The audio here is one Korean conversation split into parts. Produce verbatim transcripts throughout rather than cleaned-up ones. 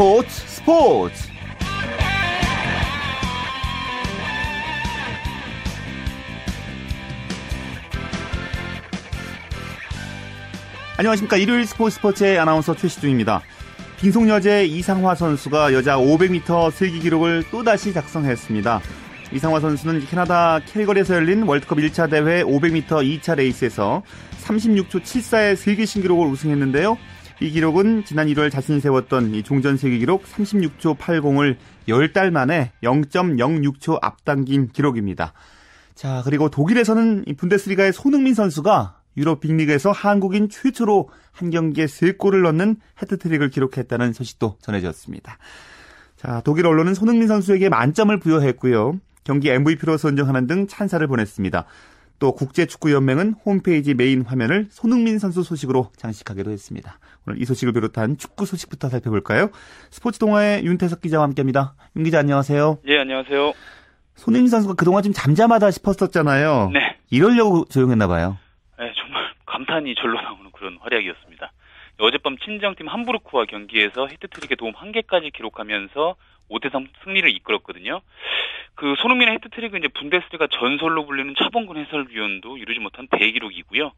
스포츠 스포츠 안녕하십니까. 일요일 스포츠 스포츠의 아나운서 최시중입니다. 빙속여제 이상화 선수가 여자 오백 미터 세계 기록을 또다시 작성했습니다. 이상화 선수는 캐나다 캘거리에서 열린 월드컵 일 차 대회 오백 미터 이 차 레이스에서 삼십육 초 칠십사의 세계 신기록을 우승했는데요. 이 기록은 지난 일월 자신이 세웠던 이 종전 세계 기록 삼십육 초 팔십을 열 달 만에 영 점 영육 초 앞당긴 기록입니다. 자, 그리고 독일에서는 이 분데스리가의 손흥민 선수가 유럽 빅리그에서 한국인 최초로 한 경기에 세 골을 넣는 해트트릭을 기록했다는 소식도 전해졌습니다. 자, 독일 언론은 손흥민 선수에게 만점을 부여했고요. 경기 엠브이피로 선정하는 등 찬사를 보냈습니다. 또 국제축구연맹은 홈페이지 메인 화면을 손흥민 선수 소식으로 장식하기도 했습니다. 오늘 이 소식을 비롯한 축구 소식부터 살펴볼까요? 스포츠 동아의 윤태석 기자와 함께합니다. 윤 기자, 안녕하세요. 예, 안녕하세요. 손흥민 선수가 그동안 좀 잠잠하다 싶었었잖아요. 네. 이러려고 조용했나 봐요. 네, 정말 감탄이 절로 나오는 그런 활약이었습니다. 어젯밤 친정팀 함부르크와 경기에서 해트트릭의 도움 한 개까지 기록하면서 오 대 삼 승리를 이끌었거든요. 그 손흥민의 해트트릭은 이제 분데스리가 전설로 불리는 차범근 해설위원도 이루지 못한 대기록이고요.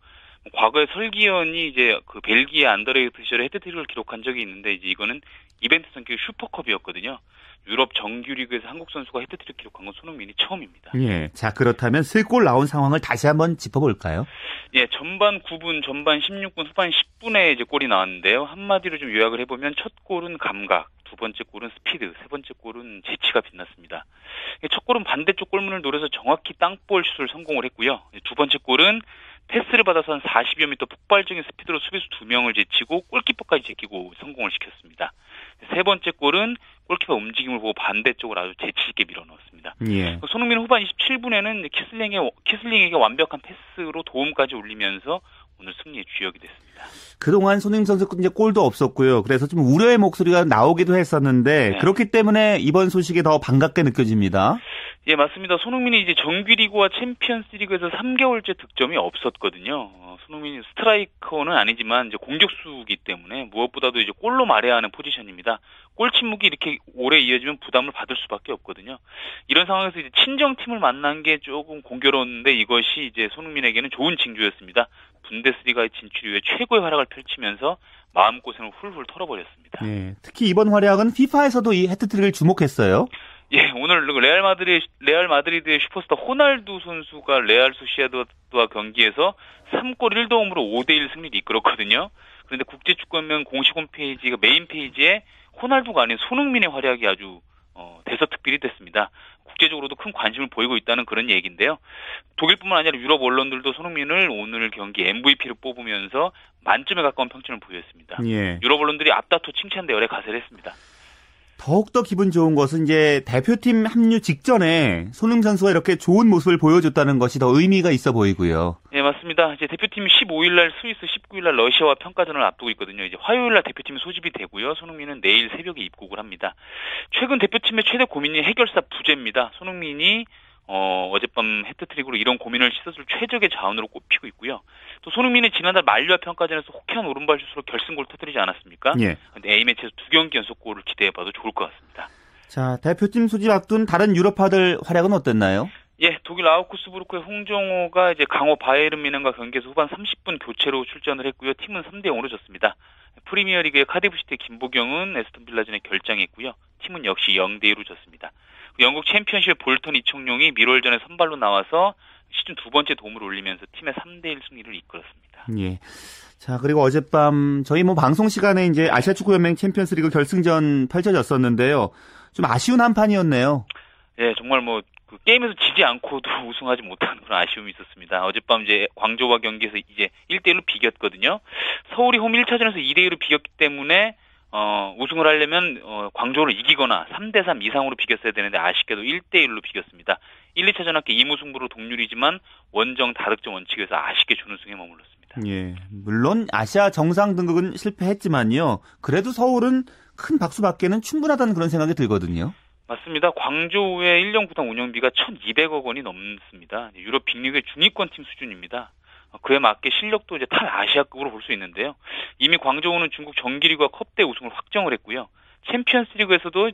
과거에 설기현이 이제 그 벨기에 안더레흐트 시절에 해트트릭을 기록한 적이 있는데 이제 이거는 이벤트 성격의 슈퍼컵이었거든요. 유럽 정규리그에서 한국 선수가 해트트릭 기록한 건 손흥민이 처음입니다. 예. 자, 그렇다면 세 골 나온 상황을 다시 한번 짚어볼까요? 예, 전반 구 분, 전반 십육 분, 후반 십 분에 이제 골이 나왔는데요. 한마디로 좀 요약을 해보면 첫 골은 감각, 두 번째 골은 스피드, 세 번째 골은 재치가 빛났습니다. 첫 골은 반대쪽 골문을 노려서 정확히 땅볼 슛을 성공을 했고요. 두 번째 골은 패스를 받아서 한 사십여 미터 폭발적인 스피드로 수비수 두 명을 제치고 골키퍼까지 제끼고 성공을 시켰습니다. 세 번째 골은 골키퍼 움직임을 보고 반대쪽으로 아주 재치있게 밀어넣었습니다. 예. 손흥민 후반 이십칠 분에는 키슬링의, 키슬링에게 완벽한 패스로 도움까지 올리면서 오늘 승리의 주역이 됐습니다. 그동안 손흥민 선수 이제 골도 없었고요. 그래서 좀 우려의 목소리가 나오기도 했었는데 네. 그렇기 때문에 이번 소식이 더 반갑게 느껴집니다. 예, 맞습니다. 손흥민이 이제 정규리그와 챔피언스리그에서 삼 개월째 득점이 없었거든요. 어, 손흥민이 스트라이커는 아니지만 이제 공격수이기 때문에 무엇보다도 이제 골로 말해야 하는 포지션입니다. 골 침묵이 이렇게 오래 이어지면 부담을 받을 수밖에 없거든요. 이런 상황에서 이제 친정팀을 만난 게 조금 공교로웠는데 이것이 이제 손흥민에게는 좋은 징조였습니다. 분데스리가의 진출 이후에 최고의 활약을 펼치면서 마음고생을 훌훌 털어버렸습니다. 네, 특히 이번 활약은 피파에서도 이 해트트릭을 주목했어요. 예, 오늘 레알마드리드, 레알마드리드의 슈퍼스타 호날두 선수가 레알 소시에다드와 경기에서 삼 골 일 도움으로 오 대 일 승리를 이끌었거든요. 그런데 국제축구연맹 공식 홈페이지가 메인 페이지에 호날두가 아닌 손흥민의 활약이 아주 어, 대서특필이 됐습니다. 국제적으로도 큰 관심을 보이고 있다는 그런 얘기인데요. 독일뿐만 아니라 유럽 언론들도 손흥민을 오늘 경기 엠브이피로 뽑으면서 만점에 가까운 평점을 보유했습니다. 예. 유럽 언론들이 앞다퉈 칭찬 대열에 가세를 했습니다. 더욱더 기분 좋은 것은 이제 대표팀 합류 직전에 손흥민 선수가 이렇게 좋은 모습을 보여줬다는 것이 더 의미가 있어 보이고요. 네, 맞습니다. 이제 대표팀이 십오일 날 스위스, 십구일 날 러시아와 평가전을 앞두고 있거든요. 이제 화요일 날 대표팀이 소집이 되고요. 손흥민은 내일 새벽에 입국을 합니다. 최근 대표팀의 최대 고민이 해결사 부재입니다. 손흥민이 어, 어젯밤 해트트릭으로 이런 고민을 씻어줄 최적의 자원으로 꼽히고 있고요. 또 손흥민은 지난달 만류와 평가전에서 혹한 오른발 슛으로 결승골을 터뜨리지 않았습니까? 예. 근데 A매치에서 두 경기 연속골을 기대해봐도 좋을 것 같습니다. 자, 대표팀 소집 앞둔 다른 유럽파들 활약은 어땠나요? 예, 독일 아우크스부르크의 홍정호가 이제 강호 바이에른 뮌헨과 경기에서 후반 삼십 분 교체로 출전을 했고요. 팀은 삼 대 영으로 졌습니다. 프리미어리그의 카디브시티의 김보경은 에스턴빌라전에 결장했고요. 팀은 역시 영 대 이로 졌습니다. 영국 챔피언십 볼턴 이청용이 밀월전에 선발로 나와서 시즌 두 번째 도움을 올리면서 팀의 삼 대 일 승리를 이끌었습니다. 예. 자, 그리고 어젯밤 저희 뭐 방송 시간에 이제 아시아 축구연맹 챔피언스리그 결승전 펼쳐졌었는데요. 좀 아쉬운 한 판이었네요. 예, 정말 뭐 그 게임에서 지지 않고도 우승하지 못한 그런 아쉬움이 있었습니다. 어젯밤 이제 광주와 경기에서 이제 일 대 일로 비겼거든요. 서울이 홈 일 차전에서 이 대 이로 비겼기 때문에 어, 우승을 하려면, 어, 광주를 이기거나 삼 대 삼 이상으로 비겼어야 되는데 아쉽게도 일 대 일로 비겼습니다. 일, 이 차전 합계 이무승부로 동률이지만 원정 다득점 원칙에서 아쉽게 준우승에 머물렀습니다. 예. 물론 아시아 정상 등극은 실패했지만요. 그래도 서울은 큰 박수 받기에는 충분하다는 그런 생각이 들거든요. 맞습니다. 광주의 일 년 구단 운영비가 천이백억 원이 넘습니다. 유럽 빅리그의 중위권 팀 수준입니다. 그에 맞게 실력도 이제 탈 아시아급으로 볼 수 있는데요. 이미 광저우는 중국 정규리그와 컵대 우승을 확정을 했고요. 챔피언스리그에서도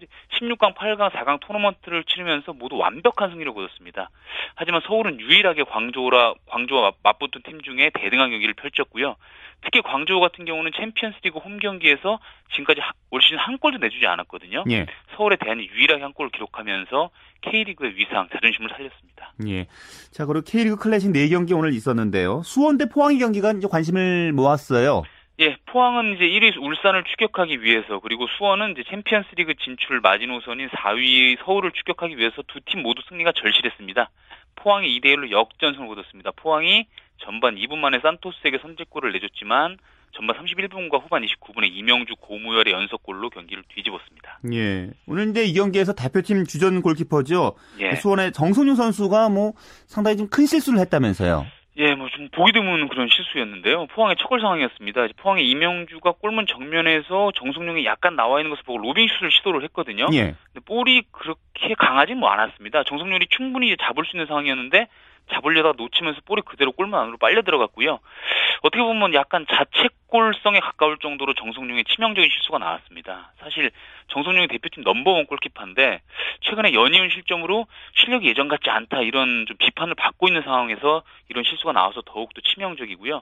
십육 강, 팔 강, 사 강 토너먼트를 치르면서 모두 완벽한 승리를 거뒀습니다. 하지만 서울은 유일하게 광주와 광주와 맞붙은 팀 중에 대등한 경기를 펼쳤고요. 특히 광주 같은 경우는 챔피언스리그 홈 경기에서 지금까지 올 시즌 한 골도 내주지 않았거든요. 예. 서울에 대한이 유일하게 한 골을 기록하면서 K리그의 위상, 자존심을 살렸습니다. 예. 자, 그리고 K리그 클래식 네 경기 오늘 있었는데요. 수원 대 포항의 경기가 이제 관심을 모았어요. 예, 포항은 이제 일 위 울산을 추격하기 위해서, 그리고 수원은 이제 챔피언스리그 진출 마지노선인 사 위 서울을 추격하기 위해서 두 팀 모두 승리가 절실했습니다. 포항이 이 대 일로 역전승을 거뒀습니다. 포항이 전반 이 분 만에 산토스에게 선제골을 내줬지만 전반 삼십일 분과 후반 이십구 분에 이명주, 고무열의 연속골로 경기를 뒤집었습니다. 예, 오늘 이제 이 경기에서 대표팀 주전 골키퍼죠. 예. 수원의 정성윤 선수가 뭐 상당히 좀 큰 실수를 했다면서요. 예, 뭐 좀 보기 드문 그런 실수였는데요. 포항의 척결 상황이었습니다. 포항의 이명주가 골문 정면에서 정성룡이 약간 나와 있는 것을 보고 로빙슛을 시도를 했거든요. 예. 근데 볼이 그렇게 강하지는 뭐 않았습니다. 정성룡이 충분히 잡을 수 있는 상황이었는데 잡으려다 놓치면서 볼이 그대로 골문 안으로 빨려 들어갔고요. 어떻게 보면 약간 자책골성에 가까울 정도로 정성룡의 치명적인 실수가 나왔습니다. 사실 정성룡이 대표팀 넘버원 골키퍼인데 최근에 연이은 실점으로 실력이 예전 같지 않다 이런 좀 비판을 받고 있는 상황에서 이런 실수가 나와서 더욱더 치명적이고요.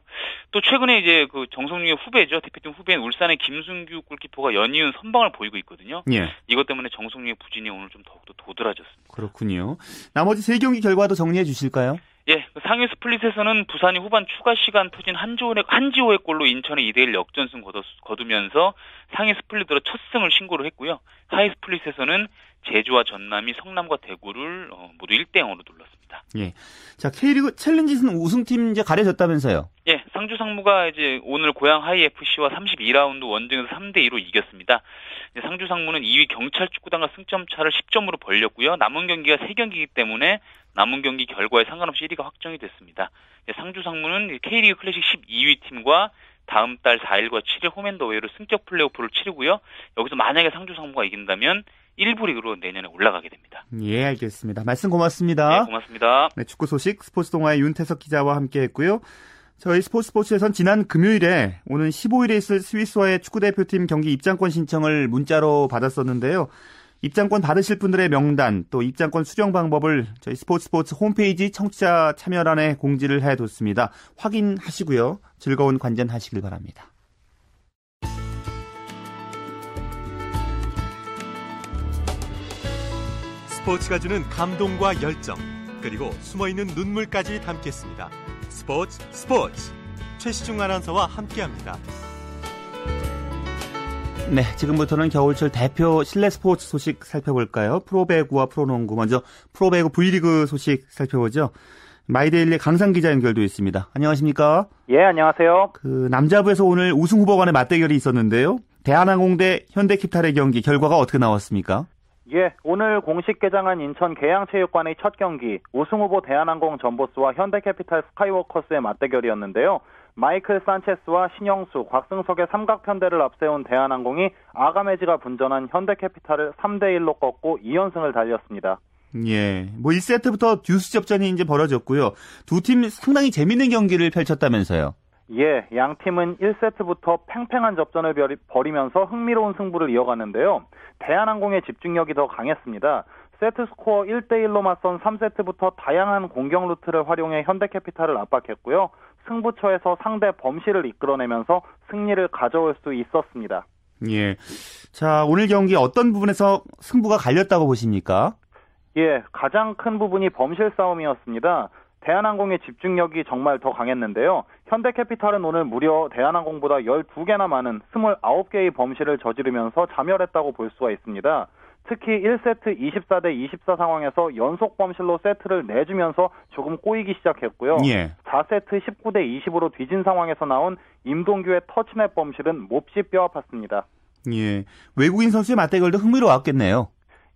또 최근에 이제 그 정성룡의 후배죠. 대표팀 후배인 울산의 김승규 골키퍼가 연이은 선방을 보이고 있거든요. 예. 이것 때문에 정성룡의 부진이 오늘 좀 더욱더 도드라졌습니다. 그렇군요. 나머지 세 경기 결과도 정리해 주실까요? 예, 상위 스플릿에서는 부산이 후반 추가 시간 터진 한지호의, 한지호의 골로 인천의 이 대 일 역전승 거두, 거두면서 상위 스플릿으로 첫 승을 신고를 했고요. 하위 스플릿에서는 제주와 전남이 성남과 대구를 모두 일 대 영으로 눌렀습니다. 예. 자, K리그 챌린지스는 우승팀 이제 가려졌다면서요? 예, 상주 상무가 이제 오늘 고양 하이 에프씨와 삼십이 라운드 원정에서 삼 대 이로 이겼습니다. 상주 상무는 이 위 경찰 축구단과 승점 차를 십 점으로 벌렸고요. 남은 경기가 세 경기이기 때문에 남은 경기 결과에 상관없이 일 위가 확정이 됐습니다. 상주 상무는 K리그 클래식 십이 위 팀과 다음 달 사 일과 칠 일 홈앤더웨이로 승격 플레이오프를 치르고요. 여기서 만약에 상주 상무가 이긴다면 일 부 리그로 내년에 올라가게 됩니다. 예, 알겠습니다. 말씀 고맙습니다. 네, 고맙습니다. 네, 축구 소식 스포츠 동아의 윤태석 기자와 함께했고요. 저희 스포츠 스포츠에선 지난 금요일에 오는 십오 일에 있을 스위스와의 축구대표팀 경기 입장권 신청을 문자로 받았었는데요. 입장권 받으실 분들의 명단 또 입장권 수령 방법을 저희 스포츠 스포츠 홈페이지 청취자 참여란에 공지를 해뒀습니다. 확인하시고요. 즐거운 관전하시길 바랍니다. 스포츠가 주는 감동과 열정 그리고 숨어있는 눈물까지 담겠습니다. 스포츠 스포츠 최시중 아나운서와 함께합니다. 네, 지금부터는 겨울철 대표 실내 스포츠 소식 살펴볼까요? 프로배구와 프로농구 먼저 프로배구 V리그 소식 살펴보죠. 마이데일리 강상 기자 연결도 있습니다. 안녕하십니까? 예, 안녕하세요. 그 남자부에서 오늘 우승 후보 간의 맞대결이 있었는데요. 대한항공 대 현대캐피탈의 경기 결과가 어떻게 나왔습니까? 예, 오늘 공식 개장한 인천 계양체육관의 첫 경기 우승후보 대한항공 전보스와 현대캐피탈 스카이워커스의 맞대결이었는데요. 마이클 산체스와 신영수, 곽승석의 삼각편대를 앞세운 대한항공이 아가메즈가 분전한 현대캐피탈을 삼 대 일로 꺾고 이 연승을 달렸습니다. 예, 뭐 일 세트부터 듀스 접전이 이제 벌어졌고요. 두 팀 상당히 재밌는 경기를 펼쳤다면서요. 예, 양 팀은 일 세트부터 팽팽한 접전을 벌이면서 흥미로운 승부를 이어갔는데요. 대한항공의 집중력이 더 강했습니다. 세트 스코어 일 대 일로 맞선 삼 세트부터 다양한 공격 루트를 활용해 현대캐피탈을 압박했고요. 승부처에서 상대 범실을 이끌어내면서 승리를 가져올 수 있었습니다. 예, 자, 오늘 경기 어떤 부분에서 승부가 갈렸다고 보십니까? 예, 가장 큰 부분이 범실 싸움이었습니다. 대한항공의 집중력이 정말 더 강했는데요. 현대캐피탈은 오늘 무려 대한항공보다 열두 개나 많은 스물아홉 개의 범실을 저지르면서 자멸했다고 볼 수가 있습니다. 특히 일 세트 이십사 대 이십사 상황에서 연속 범실로 세트를 내주면서 조금 꼬이기 시작했고요. 예. 사 세트 십구 대 이십으로 뒤진 상황에서 나온 임동규의 터치넷 범실은 몹시 뼈아팠습니다. 예, 외국인 선수의 맞대결도 흥미로웠겠네요.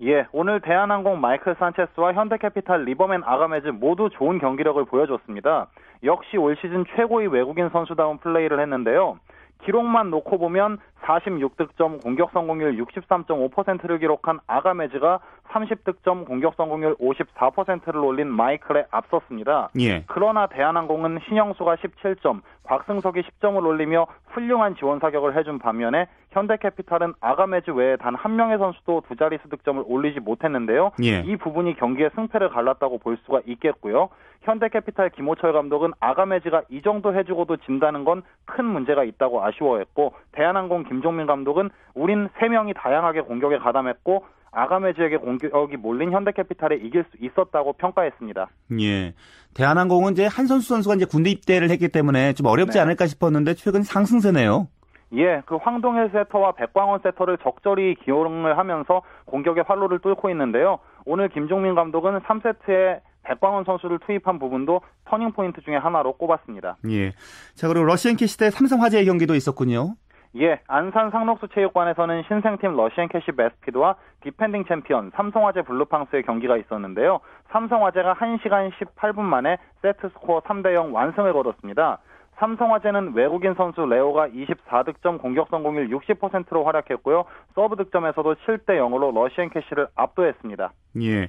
예, 오늘 대한항공 마이클 산체스와 현대캐피탈 리버맨 아가메즈 모두 좋은 경기력을 보여줬습니다. 역시 올 시즌 최고의 외국인 선수다운 플레이를 했는데요. 기록만 놓고 보면 사십육 득점, 공격 성공률 육십삼 점 오 퍼센트를 기록한 아가메즈가 삼십 득점 공격 성공률 오십사 퍼센트를 올린 마이클에 앞섰습니다. 예. 그러나 대한항공은 신영수가 십칠 점, 곽승석이 십 점을 올리며 훌륭한 지원 사격을 해준 반면에 현대캐피탈은 아가메즈 외에 단 한 명의 선수도 두 자릿수 득점을 올리지 못했는데요. 예. 이 부분이 경기의 승패를 갈랐다고 볼 수가 있겠고요. 현대캐피탈 김호철 감독은 아가메즈가 이 정도 해주고도 진다는 건 큰 문제가 있다고 아쉬워했고, 대한항공 김종민 감독은 우린 세 명이 다양하게 공격에 가담했고 아가메즈에게 공격이 몰린 현대캐피탈에 이길 수 있었다고 평가했습니다. 예. 대한항공은 이제 한선수 선수가 이제 군대 입대를 했기 때문에 좀 어렵지 네. 않을까 싶었는데 최근 상승세네요. 예, 그 황동일 세터와 백광원 세터를 적절히 기용을 하면서 공격의 활로를 뚫고 있는데요. 오늘 김종민 감독은 삼 세트에 백광원 선수를 투입한 부분도 터닝포인트 중에 하나로 꼽았습니다. 예. 자, 그리고 러시앤캐시 대 삼성화재 경기도 있었군요. 예, 안산 상록수체육관에서는 신생팀 러시앤캐시 메스피드와 디펜딩 챔피언 삼성화재 블루팡스의 경기가 있었는데요. 삼성화재가 한 시간 십팔 분 만에 세트스코어 삼 대 영 완승을 거뒀습니다. 삼성화재는 외국인 선수 레오가 이십사 득점 공격 성공률 육십 퍼센트로 활약했고요. 서브 득점에서도 칠 대 영으로 러시앤캐시를 압도했습니다. 예,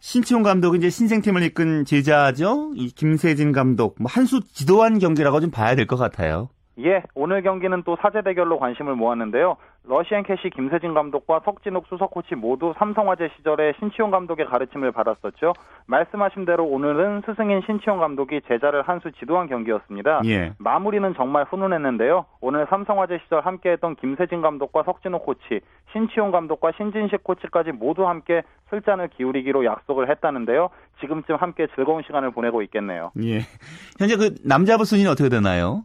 신치용 감독이 이제 신생팀을 이끈 제자죠. 이 김세진 감독, 뭐 한수 지도한 경기라고 좀 봐야 될 것 같아요. 예, 오늘 경기는 또 사제 대결로 관심을 모았는데요. 러시앤캐시 김세진 감독과 석진욱 수석코치 모두 삼성화재 시절에 신치용 감독의 가르침을 받았었죠. 말씀하신 대로 오늘은 스승인 신치용 감독이 제자를 한수 지도한 경기였습니다. 예. 마무리는 정말 훈훈했는데요. 오늘 삼성화재 시절 함께했던 김세진 감독과 석진욱 코치, 신치용 감독과 신진식 코치까지 모두 함께 술잔을 기울이기로 약속을 했다는데요. 지금쯤 함께 즐거운 시간을 보내고 있겠네요. 예. 현재 그 남자부 순위는 어떻게 되나요?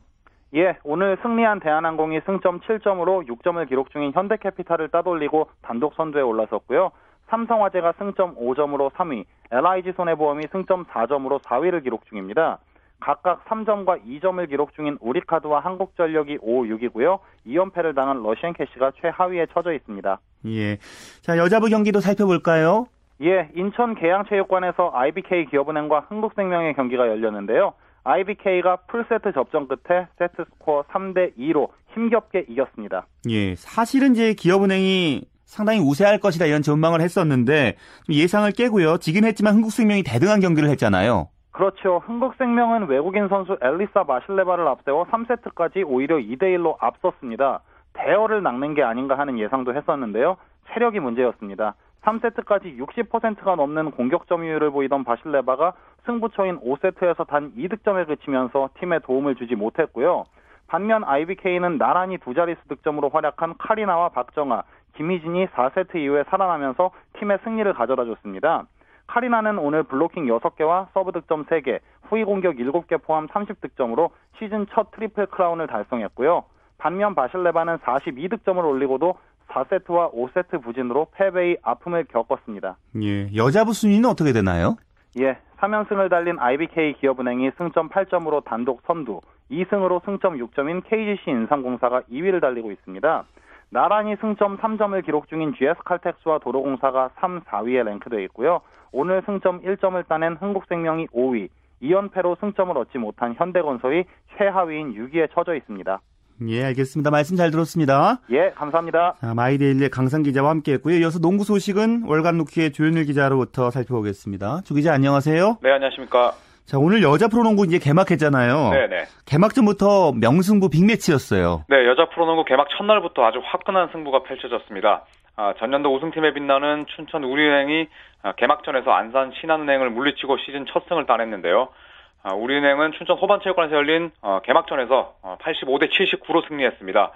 예, 오늘 승리한 대한항공이 승점 칠 점으로 육 점을 기록 중인 현대캐피탈을 따돌리고 단독 선두에 올라섰고요. 삼성화재가 승점 오 점으로 삼 위, 엘아이지손해보험이 승점 사 점으로 사 위를 기록 중입니다. 각각 삼 점과 이 점을 기록 중인 우리카드와 한국전력이 오, 육이고요. 이 연패를 당한 러시앤캐시가 최하위에 처져 있습니다. 예, 자 여자부 경기도 살펴볼까요? 예, 인천 계양체육관에서 아이비케이 기업은행과 흥국생명의 경기가 열렸는데요. 아이비케이가 풀세트 접전 끝에 세트스코어 삼 대 이로 힘겹게 이겼습니다. 예, 사실은 이제 기업은행이 상당히 우세할 것이다 이런 전망을 했었는데 예상을 깨고요. 지긴 했지만 흥국생명이 대등한 경기를 했잖아요. 그렇죠. 흥국생명은 외국인 선수 엘리사 마실레바를 앞세워 삼 세트까지 오히려 이 대 일로 앞섰습니다. 대열을 낚는 게 아닌가 하는 예상도 했었는데요. 체력이 문제였습니다. 삼 세트까지 육십 퍼센트가 넘는 공격 점유율을 보이던 바실레바가 승부처인 오 세트에서 단 이 득점에 그치면서 팀에 도움을 주지 못했고요. 반면 아이비케이는 나란히 두 자릿수 득점으로 활약한 카리나와 박정아, 김희진이 사 세트 이후에 살아나면서 팀의 승리를 가져다줬습니다. 카리나는 오늘 블로킹 여섯 개와 서브 득점 세 개, 후위 공격 일곱 개 포함 삼십 득점으로 시즌 첫 트리플 크라운을 달성했고요. 반면 바실레바는 사십이 득점을 올리고도 사 세트와 오 세트 부진으로 패배의 아픔을 겪었습니다. 예, 여자부 순위는 어떻게 되나요? 예, 삼 연승을 달린 아이비케이 기업은행이 승점 팔 점으로 단독 선두, 이 승으로 승점 육 점인 케이지씨 인삼공사가 이 위를 달리고 있습니다. 나란히 승점 삼 점을 기록 중인 지에스칼텍스와 도로공사가 삼, 사 위에 랭크되어 있고요. 오늘 승점 일 점을 따낸 흥국생명이 오 위, 이 연패로 승점을 얻지 못한 현대건설이 최하위인 육 위에 처져 있습니다. 예, 알겠습니다. 말씀 잘 들었습니다. 예, 감사합니다. 자, 마이데일리의 강상 기자와 함께했고요. 이어서 농구 소식은 월간 루키의 조현일 기자로부터 살펴보겠습니다. 조 기자, 안녕하세요. 네, 안녕하십니까. 자, 오늘 여자 프로농구 이제 개막했잖아요. 네네. 개막전부터 명승부 빅매치였어요. 네, 여자 프로농구 개막 첫날부터 아주 화끈한 승부가 펼쳐졌습니다. 아, 전년도 우승팀에 빛나는 춘천 우리은행이 개막전에서 안산 신한은행을 물리치고 시즌 첫 승을 따냈는데요. 우리은행은 춘천 소반체육관에서 열린 개막전에서 팔십오 대 칠십구로 승리했습니다.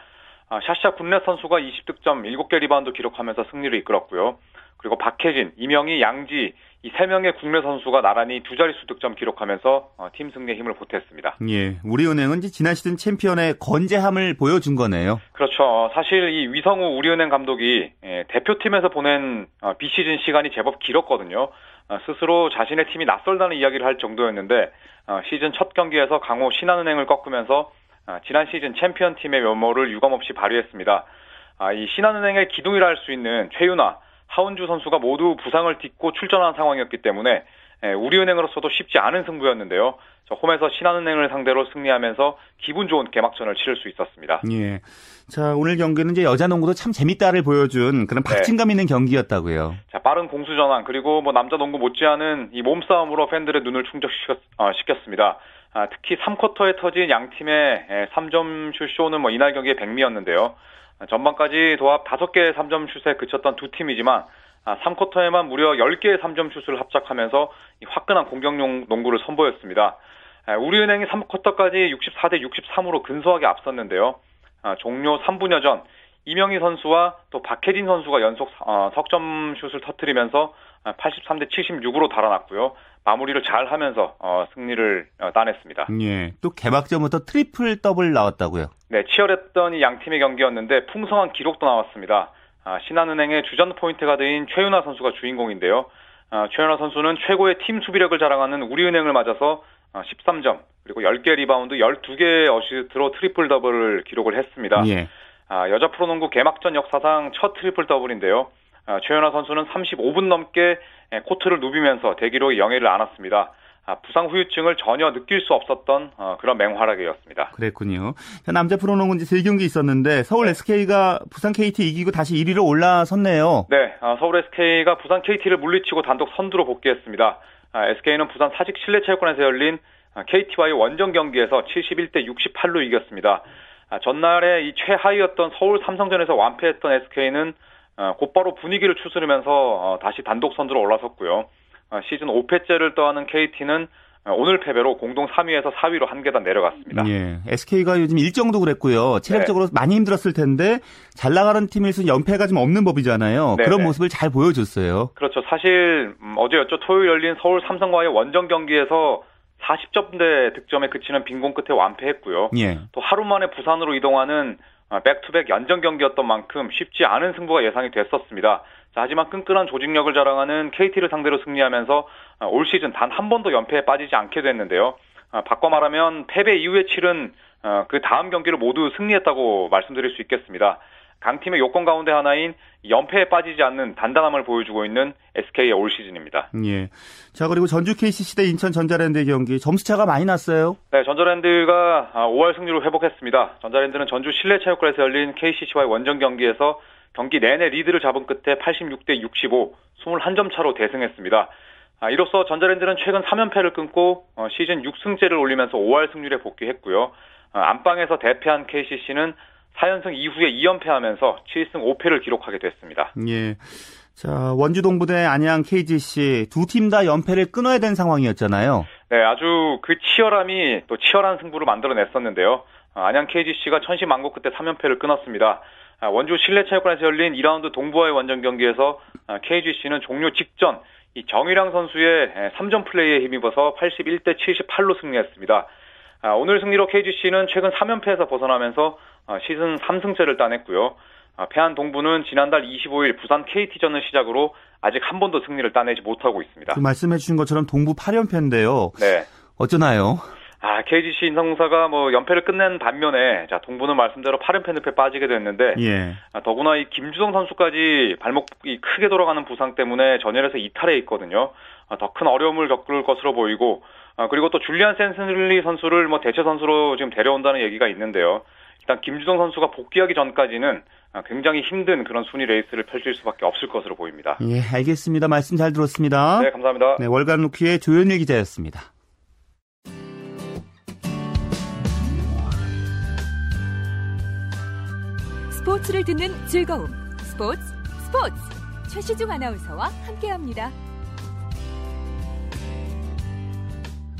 샤시아 굿넷 선수가 이십 득점, 일곱 개 리바운드 기록하면서 승리를 이끌었고요. 그리고 박혜진, 이명희, 양지 이 세 명의 국내 선수가 나란히 두 자릿수 득점 기록하면서 팀 승리에 힘을 보탰습니다. 예, 우리은행은 지난 시즌 챔피언의 건재함을 보여준 거네요. 그렇죠. 사실 이 위성우 우리은행 감독이 대표팀에서 보낸 비시즌 시간이 제법 길었거든요. 스스로 자신의 팀이 낯설다는 이야기를 할 정도였는데 시즌 첫 경기에서 강호 신한은행을 꺾으면서 지난 시즌 챔피언팀의 면모를 유감없이 발휘했습니다. 이 신한은행의 기둥이라 할 수 있는 최유나, 하운주 선수가 모두 부상을 딛고 출전한 상황이었기 때문에 예, 우리은행으로서도 쉽지 않은 승부였는데요. 저 홈에서 신한은행을 상대로 승리하면서 기분 좋은 개막전을 치를 수 있었습니다. 예. 자, 오늘 경기는 이제 여자 농구도 참 재밌다를 보여준 그런 박진감 네. 있는 경기였다고요. 자, 빠른 공수 전환 그리고 뭐 남자 농구 못지않은 이 몸싸움으로 팬들의 눈을 충족시켰습니다. 아, 특히 삼 쿼터에 터진 양 팀의 삼 점 슛 쇼는 뭐 이날 경기의 백미였는데요. 전반까지 도합 다섯 개의 삼 점 슛에 그쳤던 두 팀이지만 삼 쿼터에만 무려 열 개의 삼 점 슛을 합작하면서 화끈한 공격용 농구를 선보였습니다. 우리은행이 삼 쿼터까지 육십사 대 육십삼으로 근소하게 앞섰는데요. 종료 삼 분여 전 이명희 선수와 또 박혜진 선수가 연속 석점 슛을 터뜨리면서 팔십삼 대 칠십육으로 달아났고요. 마무리를 잘하면서 승리를 따냈습니다. 예, 또 개막전부터 트리플 더블 나왔다고요? 네, 치열했던 이 양 팀의 경기였는데 풍성한 기록도 나왔습니다. 신한은행의 주전 포인트 가드인 최유나 선수가 주인공인데요. 최유나 선수는 최고의 팀 수비력을 자랑하는 우리은행을 맞아서 십삼 점, 그리고 열 개 리바운드, 열두 개의 어시스트로 트리플 더블을 기록을 했습니다. 예. 여자 프로농구 개막전 역사상 첫 트리플 더블인데요. 최유나 선수는 삼십오 분 넘게 코트를 누비면서 대기록에 영예를 안았습니다. 부상 후유증을 전혀 느낄 수 없었던 그런 맹활약이었습니다. 그랬군요. 남자 프로농구 이제 세 경기 있었는데 서울 에스케이가 부산 케이티 이기고 다시 일 위로 올라섰네요. 네, 서울 에스케이가 부산 케이티를 물리치고 단독 선두로 복귀했습니다. 에스케이는 부산 사직 실내체육관에서 열린 케이티와의 원정 경기에서 칠십일 대 육십팔로 이겼습니다. 전날에 이 최하위였던 서울 삼성전에서 완패했던 에스케이는 곧바로 분위기를 추스르면서 다시 단독 선두로 올라섰고요. 시즌 오 패째를 떠안은 케이티는 오늘 패배로 공동 삼 위에서 사 위로 한 계단 내려갔습니다. 예, 에스케이가 요즘 일정도 그랬고요. 체력적으로 네. 많이 힘들었을 텐데 잘 나가는 팀에서 연패가 좀 없는 법이잖아요. 네네. 그런 모습을 잘 보여줬어요. 그렇죠. 사실 어제였죠. 토요일 열린 서울 삼성과의 원정 경기에서 사십 점대 득점에 그치는 빈공 끝에 완패했고요. 예. 또 하루 만에 부산으로 이동하는 백투백 연전 경기였던 만큼 쉽지 않은 승부가 예상이 됐었습니다. 자, 하지만 끈끈한 조직력을 자랑하는 케이티를 상대로 승리하면서 올 시즌 단 한 번도 연패에 빠지지 않게 됐는데요. 바꿔 말하면 패배 이후에 치른 그 다음 경기를 모두 승리했다고 말씀드릴 수 있겠습니다. 강팀의 요건 가운데 하나인 연패에 빠지지 않는 단단함을 보여주고 있는 에스케이의 올 시즌입니다. 예. 자, 그리고 전주 케이씨씨 대 인천 전자랜드의 경기 점수차가 많이 났어요. 네, 전자랜드가 오 할 승리로 회복했습니다. 전자랜드는 전주 실내체육관에서 열린 케이씨씨와의 원정 경기에서 경기 내내 리드를 잡은 끝에 팔십육 대 육십오, 이십일 점 차로 대승했습니다. 이로써 전자랜드는 최근 삼 연패를 끊고 시즌 육 승째를 올리면서 오 할 승률에 복귀했고요. 안방에서 대패한 케이씨씨는 사 연승 이후에 이 연패하면서 칠 승 오 패를 기록하게 됐습니다. 예. 자, 원주 동부대 안양 케이지씨 두 팀 다 연패를 끊어야 된 상황이었잖아요. 네, 아주 그 치열함이 또 치열한 승부를 만들어냈었는데요. 안양 케이지씨가 천시만고 끝에 삼 연패를 끊었습니다. 원주 실내체육관에서 열린 이 라운드 동부와의 원정 경기에서 케이지씨는 종료 직전 이 정일양 선수의 삼 점 플레이에 힘입어서 팔십일 대 칠십팔로 승리했습니다. 오늘 승리로 케이지씨는 최근 삼 연패에서 벗어나면서 시즌 삼 승째를 따냈고요. 패한 동부는 지난달 이십오 일 부산 케이티전을 시작으로 아직 한 번도 승리를 따내지 못하고 있습니다. 그 말씀해 주신 것처럼 동부 팔 연패인데요. 네. 어쩌나요? 아, 케이지씨 인상공사가 뭐 연패를 끝낸 반면에 자, 동부는 말씀대로 팔 연패 늪에 빠지게 됐는데 예. 아, 더구나 이 김주성 선수까지 발목이 크게 돌아가는 부상 때문에 전열에서 이탈해 있거든요. 아, 더 큰 어려움을 겪을 것으로 보이고 아, 그리고 또 줄리안 센슬리 선수를 뭐 대체 선수로 지금 데려온다는 얘기가 있는데요. 일단 김주성 선수가 복귀하기 전까지는 굉장히 힘든 그런 순위 레이스를 펼칠 수밖에 없을 것으로 보입니다. 예, 알겠습니다. 말씀 잘 들었습니다. 네, 감사합니다. 네, 월간 루키의 조현일 기자였습니다. 스포츠를 듣는 즐거움. 스포츠, 스포츠. 최시중 아나운서와 함께합니다.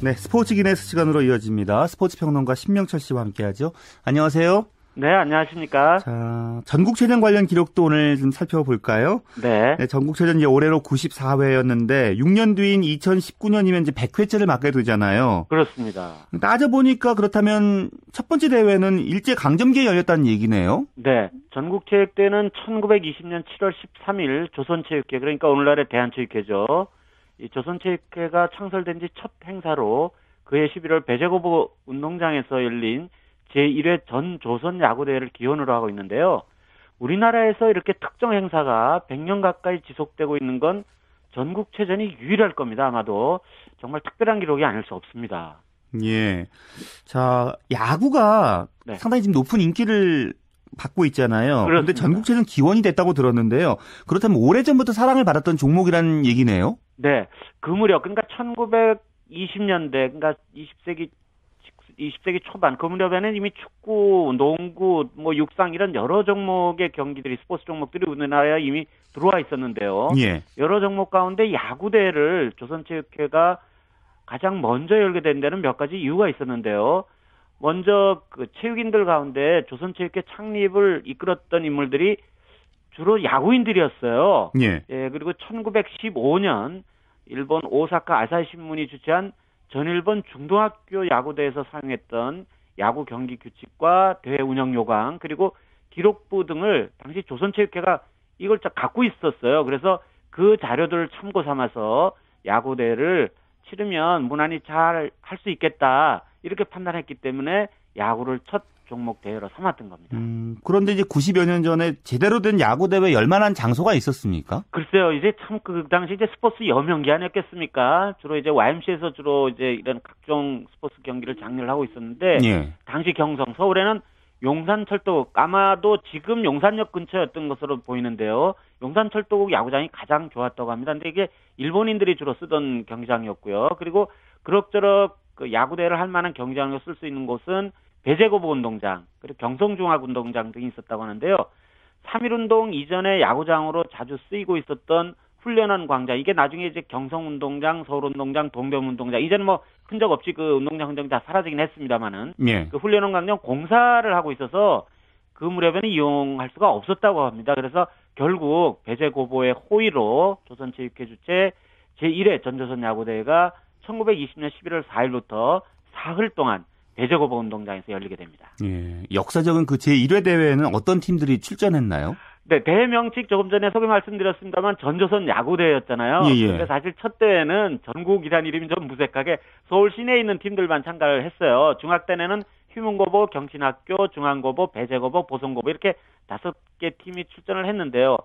네, 스포츠 기네스 시간으로 이어집니다. 스포츠 평론가 신명철 씨와 함께하죠. 안녕하세요. 네, 안녕하십니까. 자, 전국체전 관련 기록도 오늘 좀 살펴볼까요? 네. 네, 전국체전 이제 올해로 구십사 회였는데 육 년 뒤인 이천십구 년이면 이제 백 회째를 맞게 되잖아요. 그렇습니다. 따져보니까 그렇다면 첫 번째 대회는 일제강점기에 열렸다는 얘기네요. 네. 전국체육대회는 천구백이십 년 칠월 십삼 일 조선체육회, 그러니까 오늘날의 대한체육회죠. 이 조선체육회가 창설된 지 첫 행사로 그해 십일월 배재고보 운동장에서 열린 제일 회 전조선야구대회를 기원으로 하고 있는데요. 우리나라에서 이렇게 특정 행사가 백 년 가까이 지속되고 있는 건 전국체전이 유일할 겁니다. 아마도 정말 특별한 기록이 아닐 수 없습니다. 예. 자, 야구가 네. 상당히 지금 높은 인기를 받고 있잖아요. 그런데 전국체전 기원이 됐다고 들었는데요. 그렇다면 오래전부터 사랑을 받았던 종목이라는 얘기네요. 네. 그 무렵, 그러니까 천구백이십 년대, 그러니까 이십 세기, 이십 세기 초반, 그 무렵에는 이미 축구, 농구, 뭐 육상 이런 여러 종목의 경기들이, 스포츠 종목들이 우리나라에 이미 들어와 있었는데요. 예. 여러 종목 가운데 야구대회를 조선체육회가 가장 먼저 열게 된 데는 몇 가지 이유가 있었는데요. 먼저 그 체육인들 가운데 조선체육회 창립을 이끌었던 인물들이 주로 야구인들이었어요. 예. 예, 그리고 천구백십오 년 일본 오사카 아사히 신문이 주최한 전일본 중등학교 야구대에서 사용했던 야구 경기 규칙과 대회 운영 요강 그리고 기록부 등을 당시 조선체육회가 이걸 갖고 있었어요. 그래서 그 자료들을 참고 삼아서 야구대를 치르면 무난히 잘 할 수 있겠다. 이렇게 판단했기 때문에 야구를 첫 종목 대회로 삼았던 겁니다. 음, 그런데 이제 구십여 년 전에 제대로 된 야구 대회 열만한 장소가 있었습니까? 글쎄요, 이제 참 그 당시 이제 스포츠 여명기 아니었겠습니까? 주로 이제 와이엠씨에서 주로 이제 이런 각종 스포츠 경기를 장려를 하고 있었는데 예. 당시 경성 서울에는 용산철도국 아마도 지금 용산역 근처였던 것으로 보이는데요. 용산철도국 야구장이 가장 좋았다고 합니다. 근데 이게 일본인들이 주로 쓰던 경기장이었고요. 그리고 그럭저럭 그 야구대회를 할 만한 경기장으로 쓸 수 있는 곳은 배재고보 운동장, 그리고 경성중학 운동장 등이 있었다고 하는데요. 삼일 운동 이전에 야구장으로 자주 쓰이고 있었던 훈련원 광장, 이게 나중에 이제 경성운동장, 서울운동장, 동대문운동장, 이제는 뭐 흔적 없이 그 운동장 흔적이 다 사라지긴 했습니다만은, 예. 그 훈련원 광장 공사를 하고 있어서 그 무렵에는 이용할 수가 없었다고 합니다. 그래서 결국 배재고보의 호의로 조선체육회 주최 제일 회 전조선 야구대회가 천구백이십 년 십일월 사일부터 사흘 동안 배재고보 운동장에서 열리게 됩니다. 예, 역사적인 그 제일 회 대회에는 어떤 팀들이 출전했나요? 네, 대회 명칭 조금 전에 소개 말씀드렸습니다만 전조선 야구대회였잖아요. 예, 예. 사실 첫 대회는 전국이라는 이름이 좀 무색하게 서울 시내에 있는 팀들만 참가를 했어요. 중학대회는 휘문고보, 경신학교, 중앙고보, 배재고보, 보성고보 이렇게 다섯 개 팀이 출전을 했는데요.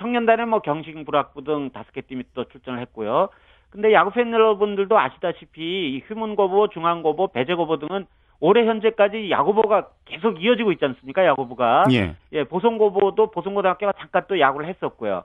청년단에는 뭐 경신불학부 등 다섯 개 팀이 또 출전을 했고요. 근데 야구팬 여러분들도 아시다시피 이 휘문고보, 중앙고보, 배재고보 등은 올해 현재까지 야구부가 계속 이어지고 있지 않습니까? 야구부가. 예. 예, 보성고보도 보성고등학교가 잠깐 또 야구를 했었고요.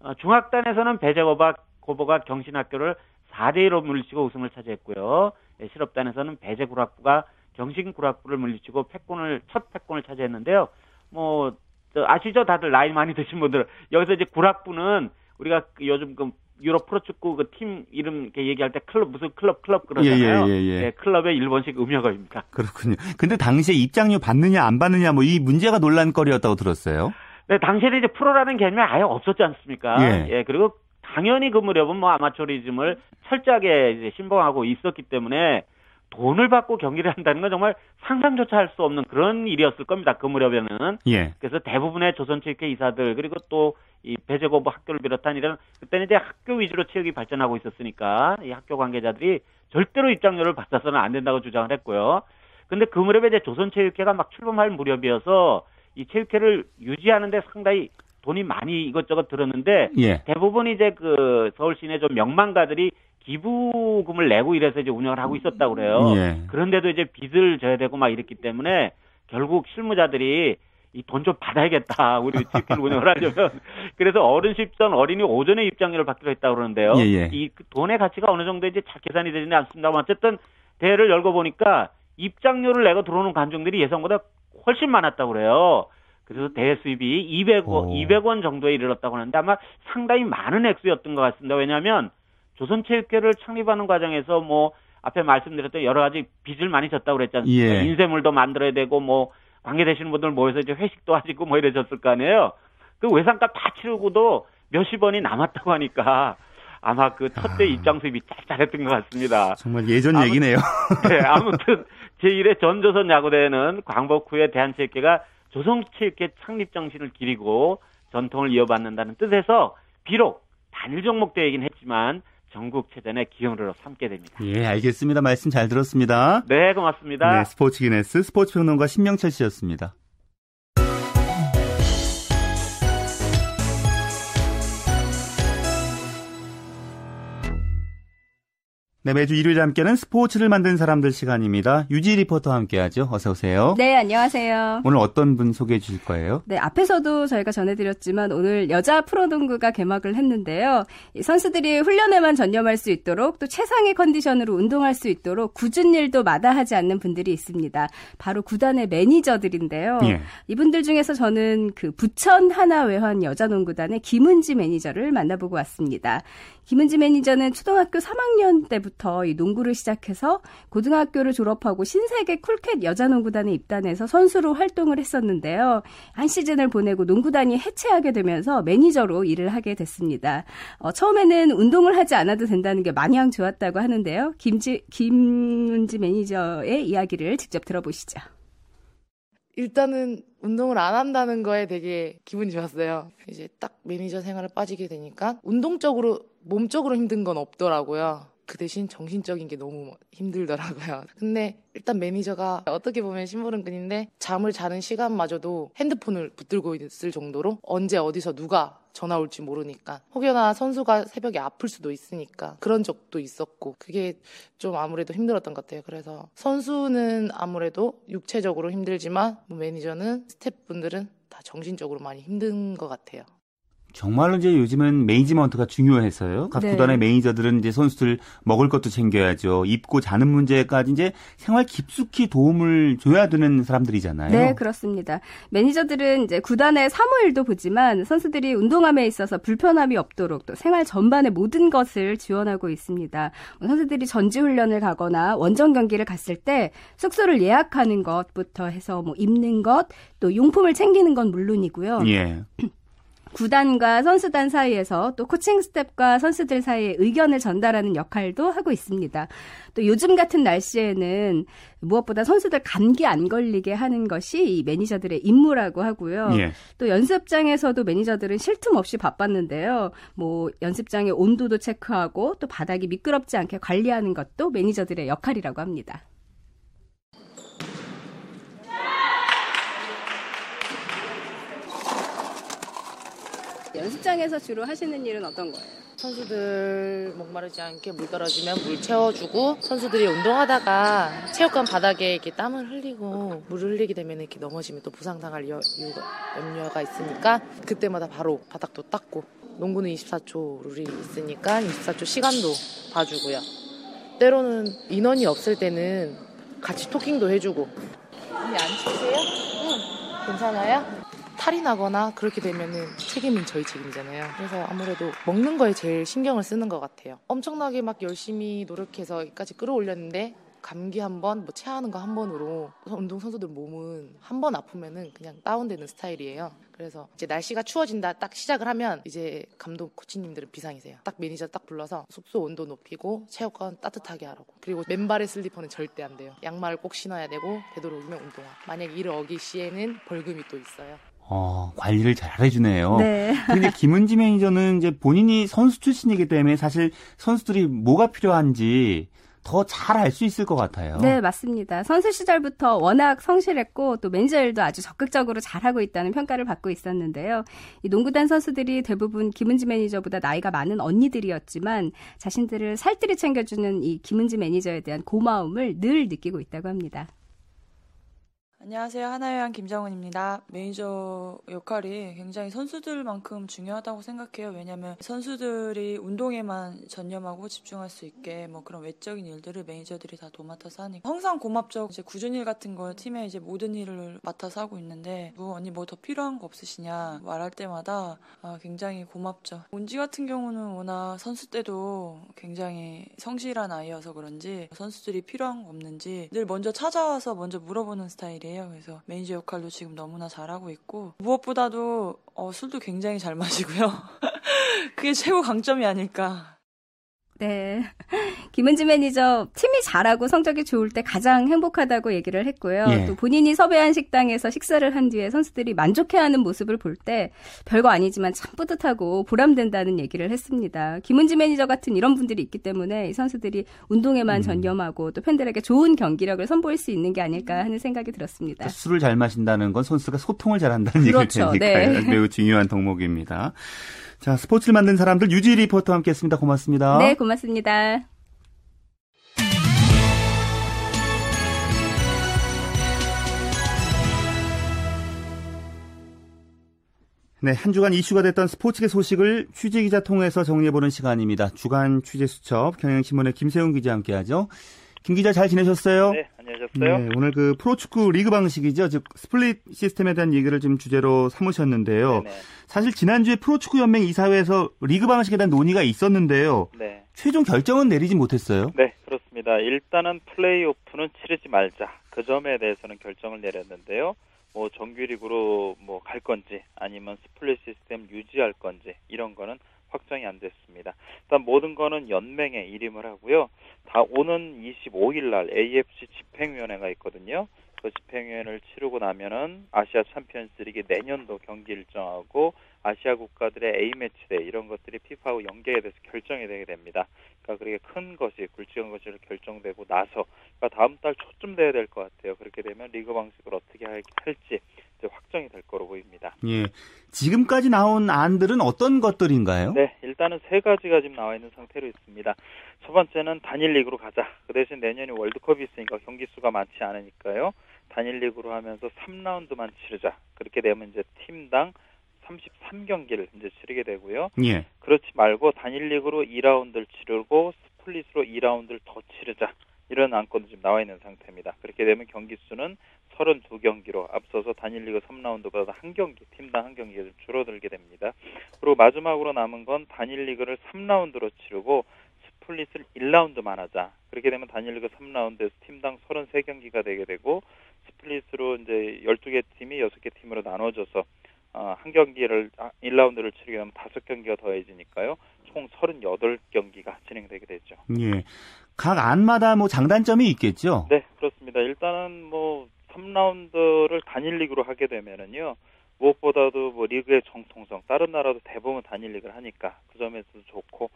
어, 중학단에서는 배재고보가 고보가 경신학교를 사 대 일로 물리치고 우승을 차지했고요. 예, 실업단에서는 배재구락부가 경신구락부를 물리치고 패권을, 첫 패권을 차지했는데요. 뭐, 저 아시죠? 다들 나이 많이 드신 분들. 여기서 이제 구락부는 우리가 요즘 그 유럽 프로축구 그 팀 이름 이렇게 얘기할 때 클럽 무슨 클럽 클럽 그러잖아요. 예, 예, 예. 네, 클럽의 일본식 음역어입니다. 그렇군요. 근데 당시에 입장료 받느냐 안 받느냐 뭐 이 문제가 논란거리였다고 들었어요. 네, 당시에는 이제 프로라는 개념이 아예 없었지 않습니까? 예. 예, 그리고 당연히 그 무렵은 뭐 아마추어리즘을 철저하게 이제 신봉하고 있었기 때문에 돈을 받고 경기를 한다는 건 정말 상상조차 할 수 없는 그런 일이었을 겁니다. 그 무렵에는. 예. 그래서 대부분의 조선체육회 이사들 그리고 또 이 배재고보 학교를 비롯한 이런 그때는 이제 학교 위주로 체육이 발전하고 있었으니까 이 학교 관계자들이 절대로 입장료를 받아서는 안 된다고 주장을 했고요. 근데 그 무렵에 이제 조선체육회가 막 출범할 무렵이어서 이 체육회를 유지하는데 상당히 돈이 많이 이것저것 들었는데 예. 대부분 이제 그 서울 시내 좀 명망가들이 기부금을 내고 이래서 이제 운영을 하고 있었다고 그래요. 예. 그런데도 이제 빚을 져야 되고 막 이랬기 때문에 결국 실무자들이 이 돈 좀 받아야겠다. 우리 체육회를 운영을 하려면. 그래서 어른 십 전, 어린이 오 전의 입장료를 받기로 했다고 그러는데요. 예예. 이 돈의 가치가 어느 정도 이제 잘 계산이 되지는 않습니다만 어쨌든 대회를 열고 보니까 입장료를 내고 들어오는 관중들이 예상보다 훨씬 많았다고 그래요. 그래서 대회 수입이 이백 원, 이백 원 정도에 이르렀다고 하는데 아마 상당히 많은 액수였던 것 같습니다. 왜냐하면 조선체육회를 창립하는 과정에서 뭐 앞에 말씀드렸던 여러 가지 빚을 많이 졌다고 그랬지 않습니까? 예. 인쇄물도 만들어야 되고 뭐 관계되시는 분들 모여서 이제 회식도 하시고 뭐 이러셨을 거 아니에요. 그 외상값 다 치르고도 몇십 원이 남았다고 하니까 아마 그 첫 대 아... 입장 수입이 짭짤했던 것 같습니다. 정말 예전 아무... 얘기네요. 네, 아무튼 제일 회 전조선 야구대회는 광복 후에 대한체육회가 조선체육회 창립 정신을 기리고 전통을 이어받는다는 뜻에서 비록 단일 종목 대회이긴 했지만 전국체전의 기원으로 삼게 됩니다. 예, 알겠습니다. 말씀 잘 들었습니다. 네, 고맙습니다. 네, 스포츠 기네스 스포츠평론가 신명철 씨였습니다. 네, 매주 일요일에 함께하는 스포츠를 만든 사람들 시간입니다. 유지 리포터와 함께하죠. 어서 오세요. 네, 안녕하세요. 오늘 어떤 분 소개해 주실 거예요? 네, 앞에서도 저희가 전해드렸지만 오늘 여자 프로농구가 개막을 했는데요. 선수들이 훈련에만 전념할 수 있도록 또 최상의 컨디션으로 운동할 수 있도록 굳은 일도 마다하지 않는 분들이 있습니다. 바로 구단의 매니저들인데요. 예. 이분들 중에서 저는 그 부천 하나외환 여자농구단의 김은지 매니저를 만나보고 왔습니다. 김은지 매니저는 초등학교 삼 학년 때부터 이 농구를 시작해서 고등학교를 졸업하고 신세계 쿨캣 여자농구단에 입단해서 선수로 활동을 했었는데요. 한 시즌을 보내고 농구단이 해체하게 되면서 매니저로 일을 하게 됐습니다. 어, 처음에는 운동을 하지 않아도 된다는 게 마냥 좋았다고 하는데요. 김지, 김은지 매니저의 이야기를 직접 들어보시죠. 일단은 운동을 안 한다는 거에 되게 기분이 좋았어요. 이제 딱 매니저 생활에 빠지게 되니까 운동적으로, 몸적으로 힘든 건 없더라고요. 그 대신 정신적인 게 너무 힘들더라고요. 근데 일단 매니저가 어떻게 보면 심부름꾼인데 잠을 자는 시간마저도 핸드폰을 붙들고 있을 정도로 언제 어디서 누가 전화 올지 모르니까 혹여나 선수가 새벽에 아플 수도 있으니까 그런 적도 있었고 그게 좀 아무래도 힘들었던 것 같아요. 그래서 선수는 아무래도 육체적으로 힘들지만 뭐 매니저는 스태프분들은 다 정신적으로 많이 힘든 것 같아요. 정말로 이제 요즘은 매니지먼트가 중요해서요. 각 네. 구단의 매니저들은 이제 선수들 먹을 것도 챙겨야죠. 입고 자는 문제까지 이제 생활 깊숙이 도움을 줘야 되는 사람들이잖아요. 네, 그렇습니다. 매니저들은 이제 구단의 사무일도 보지만 선수들이 운동함에 있어서 불편함이 없도록 또 생활 전반의 모든 것을 지원하고 있습니다. 선수들이 전지훈련을 가거나 원정 경기를 갔을 때 숙소를 예약하는 것부터 해서 뭐 입는 것, 또 용품을 챙기는 건 물론이고요. 예. 구단과 선수단 사이에서 또 코칭 스태프과 선수들 사이에 의견을 전달하는 역할도 하고 있습니다. 또 요즘 같은 날씨에는 무엇보다 선수들 감기 안 걸리게 하는 것이 이 매니저들의 임무라고 하고요. 예. 또 연습장에서도 매니저들은 쉴 틈 없이 바빴는데요. 뭐 연습장의 온도도 체크하고 또 바닥이 미끄럽지 않게 관리하는 것도 매니저들의 역할이라고 합니다. 연습장에서 주로 하시는 일은 어떤 거예요? 선수들 목마르지 않게 물 떨어지면 물 채워주고 선수들이 운동하다가 체육관 바닥에 이렇게 땀을 흘리고 물을 흘리게 되면 이렇게 넘어지면 또 부상당할 여, 여, 염려가 있으니까 그때마다 바로 바닥도 닦고 농구는 이십사 초 룰이 있으니까 이십사 초 시간도 봐주고요. 때로는 인원이 없을 때는 같이 토킹도 해주고. 언니 안 추세요? 응. 괜찮아요? 탈이 나거나 그렇게 되면은 책임은 저희 책임이잖아요. 그래서 아무래도 먹는 거에 제일 신경을 쓰는 것 같아요. 엄청나게 막 열심히 노력해서 여기까지 끌어올렸는데 감기 한 번, 뭐 체하는 거 한 번으로 운동 선수들 몸은 한 번 아프면은 그냥 다운되는 스타일이에요. 그래서 이제 날씨가 추워진다 딱 시작을 하면 이제 감독 코치님들은 비상이세요. 딱 매니저 딱 불러서 숙소 온도 높이고 체육관 따뜻하게 하라고. 그리고 맨발의 슬리퍼는 절대 안 돼요. 양말을 꼭 신어야 되고 되도록이면 운동화. 만약 이를 어길 시에는 벌금이 또 있어요. 어, 관리를 잘 해주네요. 네. 근데 김은지 매니저는 이제 본인이 선수 출신이기 때문에 사실 선수들이 뭐가 필요한지 더 잘 알 수 있을 것 같아요. 네, 맞습니다. 선수 시절부터 워낙 성실했고 또 매니저 일도 아주 적극적으로 잘하고 있다는 평가를 받고 있었는데요. 이 농구단 선수들이 대부분 김은지 매니저보다 나이가 많은 언니들이었지만 자신들을 살뜰히 챙겨주는 이 김은지 매니저에 대한 고마움을 늘 느끼고 있다고 합니다. 안녕하세요. 하나회원 김정은입니다. 매니저 역할이 굉장히 선수들만큼 중요하다고 생각해요. 왜냐하면 선수들이 운동에만 전념하고 집중할 수 있게 뭐 그런 외적인 일들을 매니저들이 다 도맡아서 하니까 항상 고맙죠. 이제 굳은 일 같은 걸 팀의 이제 모든 일을 맡아서 하고 있는데 뭐 언니 뭐 더 필요한 거 없으시냐 말할 때마다 아, 굉장히 고맙죠. 온지 같은 경우는 워낙 선수 때도 굉장히 성실한 아이여서 그런지 선수들이 필요한 거 없는지 늘 먼저 찾아와서 먼저 물어보는 스타일이에요. 그래서 매니저 역할도 지금 너무나 잘하고 있고 무엇보다도 어, 술도 굉장히 잘 마시고요. 그게 최고 강점이 아닐까. 네. 김은지 매니저 팀이 잘하고 성적이 좋을 때 가장 행복하다고 얘기를 했고요. 예. 또 본인이 섭외한 식당에서 식사를 한 뒤에 선수들이 만족해하는 모습을 볼 때 별거 아니지만 참 뿌듯하고 보람된다는 얘기를 했습니다. 김은지 매니저 같은 이런 분들이 있기 때문에 이 선수들이 운동에만 음. 전념하고 또 팬들에게 좋은 경기력을 선보일 수 있는 게 아닐까 하는 생각이 들었습니다. 술을 잘 마신다는 건 선수가 소통을 잘한다는 그렇죠. 얘기일 테니까요. 네. 매우 중요한 덕목입니다. 자, 스포츠를 만든 사람들 유지 리포터와 함께했습니다. 고맙습니다. 네, 고맙습니다. 네, 한 주간 이슈가 됐던 스포츠계 소식을 취재기자 통해서 정리해보는 시간입니다. 주간 취재수첩 경향신문의 김세훈 기자와 함께하죠. 김 기자 잘 지내셨어요? 네, 안녕하셨어요. 네, 오늘 그 프로축구 리그 방식이죠. 즉 스플릿 시스템에 대한 얘기를 지금 주제로 삼으셨는데요. 네네. 사실 지난주에 프로축구연맹 이사회에서 리그 방식에 대한 논의가 있었는데요. 네. 최종 결정은 내리지 못했어요? 네, 그렇습니다. 일단은 플레이오프는 치르지 말자. 그 점에 대해서는 결정을 내렸는데요. 뭐 정규리그로 뭐 갈 건지 아니면 스플릿 시스템 유지할 건지 이런 거는 확정이 안 됐습니다. 일단 모든 거는 연맹에 일임을 하고요. 다 오는 이십오일 날 에이에프씨 집행위원회가 있거든요. 그 집행위원회를 치르고 나면은 아시아 챔피언스리그 내년도 경기 일정하고 아시아 국가들의 A매치대 이런 것들이 피파하고 연계에 대해서 결정이 되게 됩니다. 그러니까 그렇게 큰 것이 굵직한 것이 결정되고 나서 그러니까 다음 달 초쯤 돼야 될 것 같아요. 그렇게 되면 리그 방식을 어떻게 할지 확정이 될 거로 보입니다. 예, 지금까지 나온 안들은 어떤 것들인가요? 네, 일단은 세 가지가 지금 나와 있는 상태로 있습니다. 첫 번째는 단일 리그로 가자. 그 대신 내년에 월드컵이 있으니까 경기 수가 많지 않으니까요. 단일 리그로 하면서 삼 라운드만 치르자. 그렇게 되면 이제 팀당 삼십삼 경기를 이제 치르게 되고요. 예. 그렇지 말고 단일 리그로 이 라운드를 치르고 스플릿으로 이 라운드를 더 치르자. 이런 안건도 지금 나와 있는 상태입니다. 그렇게 되면 경기 수는 삼십이 경기로 앞서서 단일리그 삼 라운드보다 한 경기, 팀당 한 경기가 줄어들게 됩니다. 그리고 마지막으로 남은 건 단일리그를 삼 라운드로 치르고 스플릿을 일 라운드만 하자. 그렇게 되면 단일리그 삼 라운드에서 팀당 삼십삼 경기가 되게 되고 스플릿으로 이제 열두 개 팀이 여섯 개 팀으로 나눠져서 한 경기를 일 라운드를 치르게 되면 다섯 경기가 더해지니까요. 총 삼십팔 경기가 진행되게 되죠. 예. 각 안마다 뭐 장단점이 있겠죠? 네, 그렇습니다. 일단은 뭐 삼 라운드를 단일 리그로 하게 되면은요. 무엇보다도 뭐 리그의 정통성, 다른 나라도 대부분 단일 리그를 하니까 그 점에서도 좋고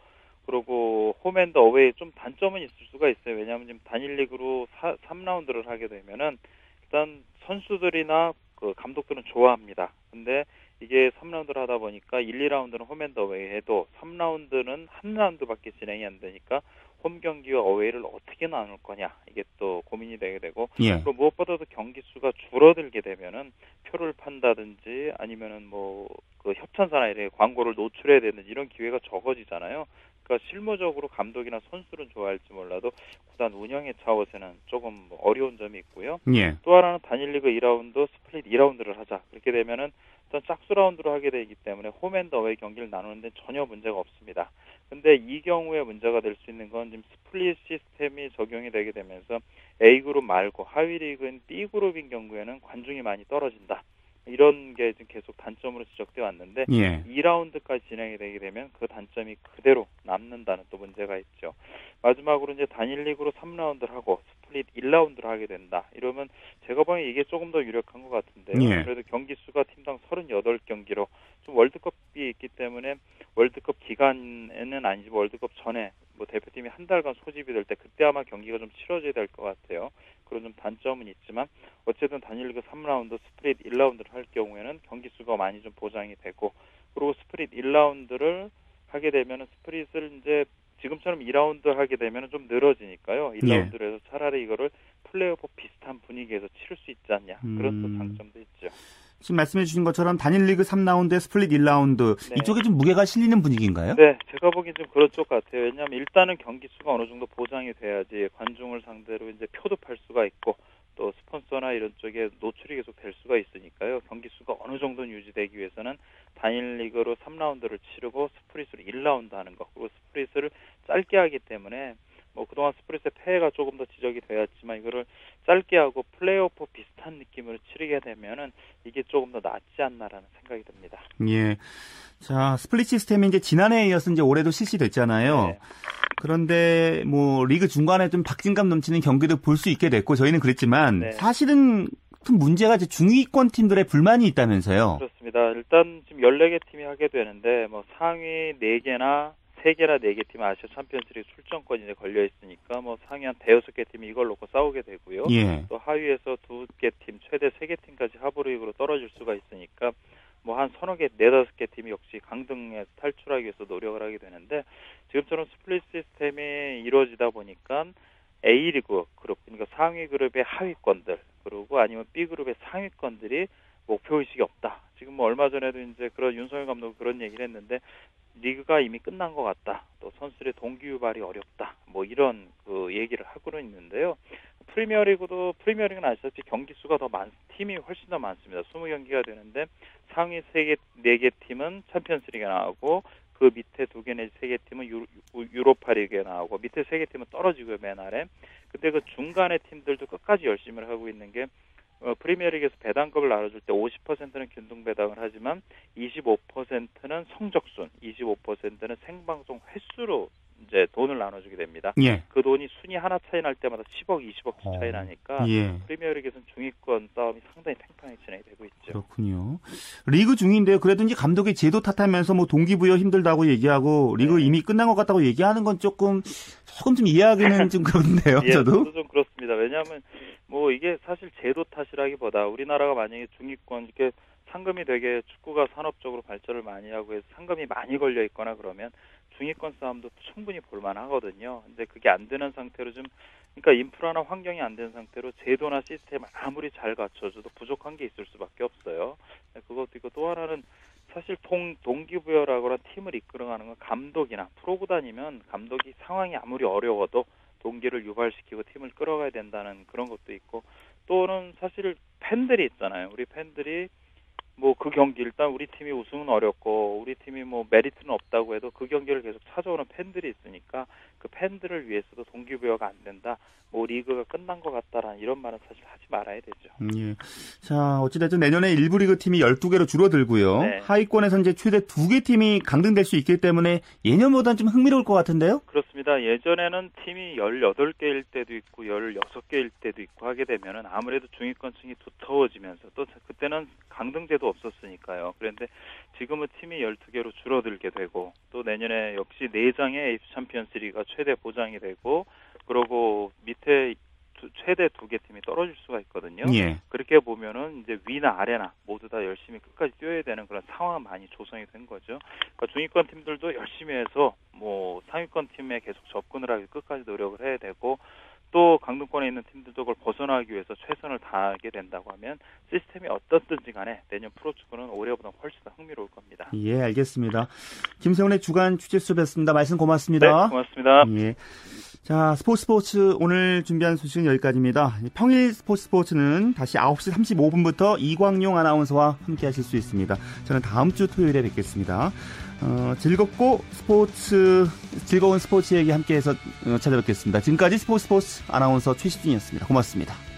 그리고 홈앤드 어웨이 좀 단점은 있을 수가 있어요. 왜냐하면 지금 단일 리그로 삼 라운드를 하게 되면은 일단 선수들이나 그 감독들은 좋아합니다. 근데 이게 삼 라운드를 하다 보니까 일, 이 라운드는 홈앤드 어웨이 해도 삼 라운드는 한 라운드밖에 진행이 안 되니까 홈 경기와 어웨이를 어떻게 나눌 거냐 이게 또 고민이 되게 되고 예. 또 무엇보다도 경기 수가 줄어들게 되면은 표를 판다든지 아니면은 뭐 그 협찬사나 이런 광고를 노출해야 되는 이런 기회가 적어지잖아요. 그러니까 실무적으로 감독이나 선수는 좋아할지 몰라도 구단 운영의 차원에서는 조금 어려운 점이 있고요. 예. 또 하나는 단일리그 이 라운드, 스플릿 이 라운드를 하자. 그렇게 되면은 일단 짝수 라운드로 하게 되기 때문에 홈앤더웨이 경기를 나누는 데 전혀 문제가 없습니다. 근데 이 경우에 문제가 될 수 있는 건 지금 스플릿 시스템이 적용이 되게 되면서 A그룹 말고 하위 리그인 B그룹인 경우에는 관중이 많이 떨어진다. 이런 게 지금 계속 단점으로 지적되어 왔는데 예. 이 라운드까지 진행이 되게 되면 그 단점이 그대로 남는다는 또 문제가 있죠. 마지막으로 이제 단일 리그로 삼 라운드를 하고 스플릿 일 라운드를 하게 된다. 이러면 제가 보기엔 이게 조금 더 유력한 것 같은데요. 예. 그래도 경기 수가 팀당 삼십팔 경기로 좀 월드컵이 있기 때문에 월드컵 기간에는 아니지 월드컵 전에 뭐 대표팀이 한 달간 소집이 될 때 그때 아마 경기가 좀 치러져야 될 것 같아요. 그런 좀 단점은 있지만 어쨌든 단일리그 삼 라운드, 스프릿 일 라운드를 할 경우에는 경기 수가 많이 좀 보장이 되고 그리고 스프릿 일 라운드를 하게 되면은 스프릿을 이제 지금처럼 이 라운드 하게 되면은 좀 늘어지니까요. 일 라운드로 해서 차라리 이거를 플레이오프 비슷한 분위기에서 치를 수 있지 않냐. 그런 또 장점도 있죠. 지금 말씀해 주신 것처럼 단일 리그 삼 라운드에 스플릿 일 라운드 네. 이쪽에 좀 무게가 실리는 분위기인가요? 네, 제가 보기엔 좀 그런 쪽 같아요. 왜냐하면 일단은 경기 수가 어느 정도 보장이 돼야지 관중을 상대로 이제 표도 팔 수가 있고 또 스폰서나 이런 쪽에 노출이 계속 될 수가 있으니까요. 경기 수가 어느 정도 유지되기 위해서는 단일 리그로 삼 라운드를 치르고 스프릿으로 일 라운드 하는 것 그리고 스프릿을 짧게 하기 때문에. 뭐 그동안 스프릿의 폐해가 조금 더 지적이 되었지만 이거를 짧게 하고 플레이오프 비슷한 느낌으로 치르게 되면은 이게 조금 더 낫지 않나라는 생각이 듭니다. 예. 자, 스플릿 시스템이 이제 지난해에 이어서 이제 올해도 실시됐잖아요. 네. 그런데 뭐 리그 중간에 좀 박진감 넘치는 경기도 볼 수 있게 됐고 저희는 그랬지만 네. 사실은 큰 문제가 이제 중위권 팀들의 불만이 있다면서요. 그렇습니다. 일단 지금 열네 개 팀이 하게 되는데 뭐 상위 네 개나 세 개나 네 개 팀 아시아 챔피언스리그 출전권이 이제 걸려 있으니까 뭐 상위 한 대여섯 개 팀이 이걸 놓고 싸우게 되고요. 예. 또 하위에서 두 개 팀, 최대 세 개 팀까지 하부리그로 떨어질 수가 있으니까 뭐 한 서너 개, 네다섯 개 팀이 역시 강등에서 탈출하기 위해서 노력을 하게 되는데 지금처럼 스플릿 시스템이 이루어지다 보니까 A리그 그룹, 그러니까 상위 그룹의 하위권들, 그리고 아니면 B그룹의 상위권들이 목표의식이 없다. 지금 뭐 얼마 전에도 이제 그런 윤석열 감독이 그런 얘기를 했는데 리그가 이미 끝난 것 같다. 또 선수들의 동기 유발이 어렵다. 뭐 이런 그 얘기를 하고는 있는데요. 프리미어리그도 프리미어리그는 아시다시피 경기 수가 더 많, 팀이 훨씬 더 많습니다. 이십 경기가 되는데 상위 세 개, 네 개 팀은 챔피언스리그에 나오고 그 밑에 두 개 내지 세 개 팀은 유로, 유로파리그에 나오고 밑에 세 개 팀은 떨어지고요, 맨 아래. 근데 그 중간에 팀들도 끝까지 열심히 하고 있는 게 어, 프리미어리그에서 배당금을 나눠줄 때 오십 퍼센트는 균등 배당을 하지만 이십오 퍼센트는 성적순, 이십오 퍼센트는 생방송 횟수로 이제 돈을 나눠주게 됩니다. 예. 그 돈이 순위 하나 차이 날 때마다 십억, 이십억씩 차이 나니까 예. 프리미어리그에서는 중위권 싸움이 상당히 팽팽히 진행이 되고 있죠. 그렇군요. 리그 중인데요. 그래도 이제 감독이 제도 탓하면서 뭐 동기부여 힘들다고 얘기하고 리그 네. 이미 끝난 것 같다고 얘기하는 건 조금 조금 좀 이해하기는 좀 그런데요. 예, 저도. 저도 좀 그렇습니다. 왜냐하면 뭐 이게 사실 제도 탓이라기보다 우리나라가 만약에 중위권 이렇게 상금이 되게 축구가 산업적으로 발전을 많이 하고 해서 상금이 많이 걸려 있거나 그러면 중위권 싸움도 충분히 볼만하거든요. 근데 그게 안 되는 상태로 좀, 그러니까 인프라나 환경이 안 된 상태로 제도나 시스템을 아무리 잘 갖춰줘도 부족한 게 있을 수밖에 없어요. 그것도 있고 또 하나는 사실 동, 동기부여라거나 팀을 이끌어가는 건 감독이나 프로구단이면 감독이 상황이 아무리 어려워도 동기를 유발시키고 팀을 끌어가야 된다는 그런 것도 있고 또는 사실 팬들이 있잖아요. 우리 팬들이 뭐 그 경기 일단 우리 팀이 우승은 어렵고 우리 팀이 뭐 메리트는 없다고 해도 그 경기를 계속 찾아오는 팬들이 있으니까 그 팬들을 위해서도 동기부여가 안 된다. 뭐 리그가 끝난 것 같다라는 이런 말은 사실 하지 말아야 되죠. 음, 예. 자, 어찌됐든 내년에 일부 리그 팀이 열두 개로 줄어들고요. 네. 하위권에서 이제 최대 두 개 팀이 강등될 수 있기 때문에 예년보다는 좀 흥미로울 것 같은데요? 그렇습니다. 예전에는 팀이 열여덟 개일 때도 있고 열여섯 개일 때도 있고 하게 되면은 아무래도 중위권층이 두터워지면서 또 그때는 강등제도 없었으니까요. 그런데 지금은 팀이 열두 개로 줄어들게 되고 또 내년에 역시 네 장의 에이프 챔피언스 리그가 최대 보장이 되고 그러고 밑에 두, 최대 두 개 팀이 떨어질 수가 있거든요. 예. 그렇게 보면은 이제 위나 아래나 모두 다 열심히 끝까지 뛰어야 되는 그런 상황이 많이 조성이 된 거죠. 그러니까 중위권 팀들도 열심히 해서 뭐 상위권 팀에 계속 접근을 하기 끝까지 노력을 해야 되고 또 강등권에 있는 팀들도 그걸 벗어나기 위해서 최선을 다하게 된다고 하면 시스템이 어떻든지 간에 내년 프로축구는 올해보다 훨씬 더 흥미로울 겁니다. 예, 알겠습니다. 김세훈의 주간 취재 수업이었습니다. 말씀 고맙습니다. 네, 고맙습니다. 예. 자, 스포츠 스포츠 오늘 준비한 소식은 여기까지입니다. 평일 스포츠 스포츠는 다시 아홉 시 삼십오 분부터 이광용 아나운서와 함께하실 수 있습니다. 저는 다음 주 토요일에 뵙겠습니다. 어, 즐겁고 스포츠, 즐거운 스포츠 얘기 함께해서 찾아뵙겠습니다. 지금까지 스포츠 스포츠 아나운서 최시진이었습니다. 고맙습니다.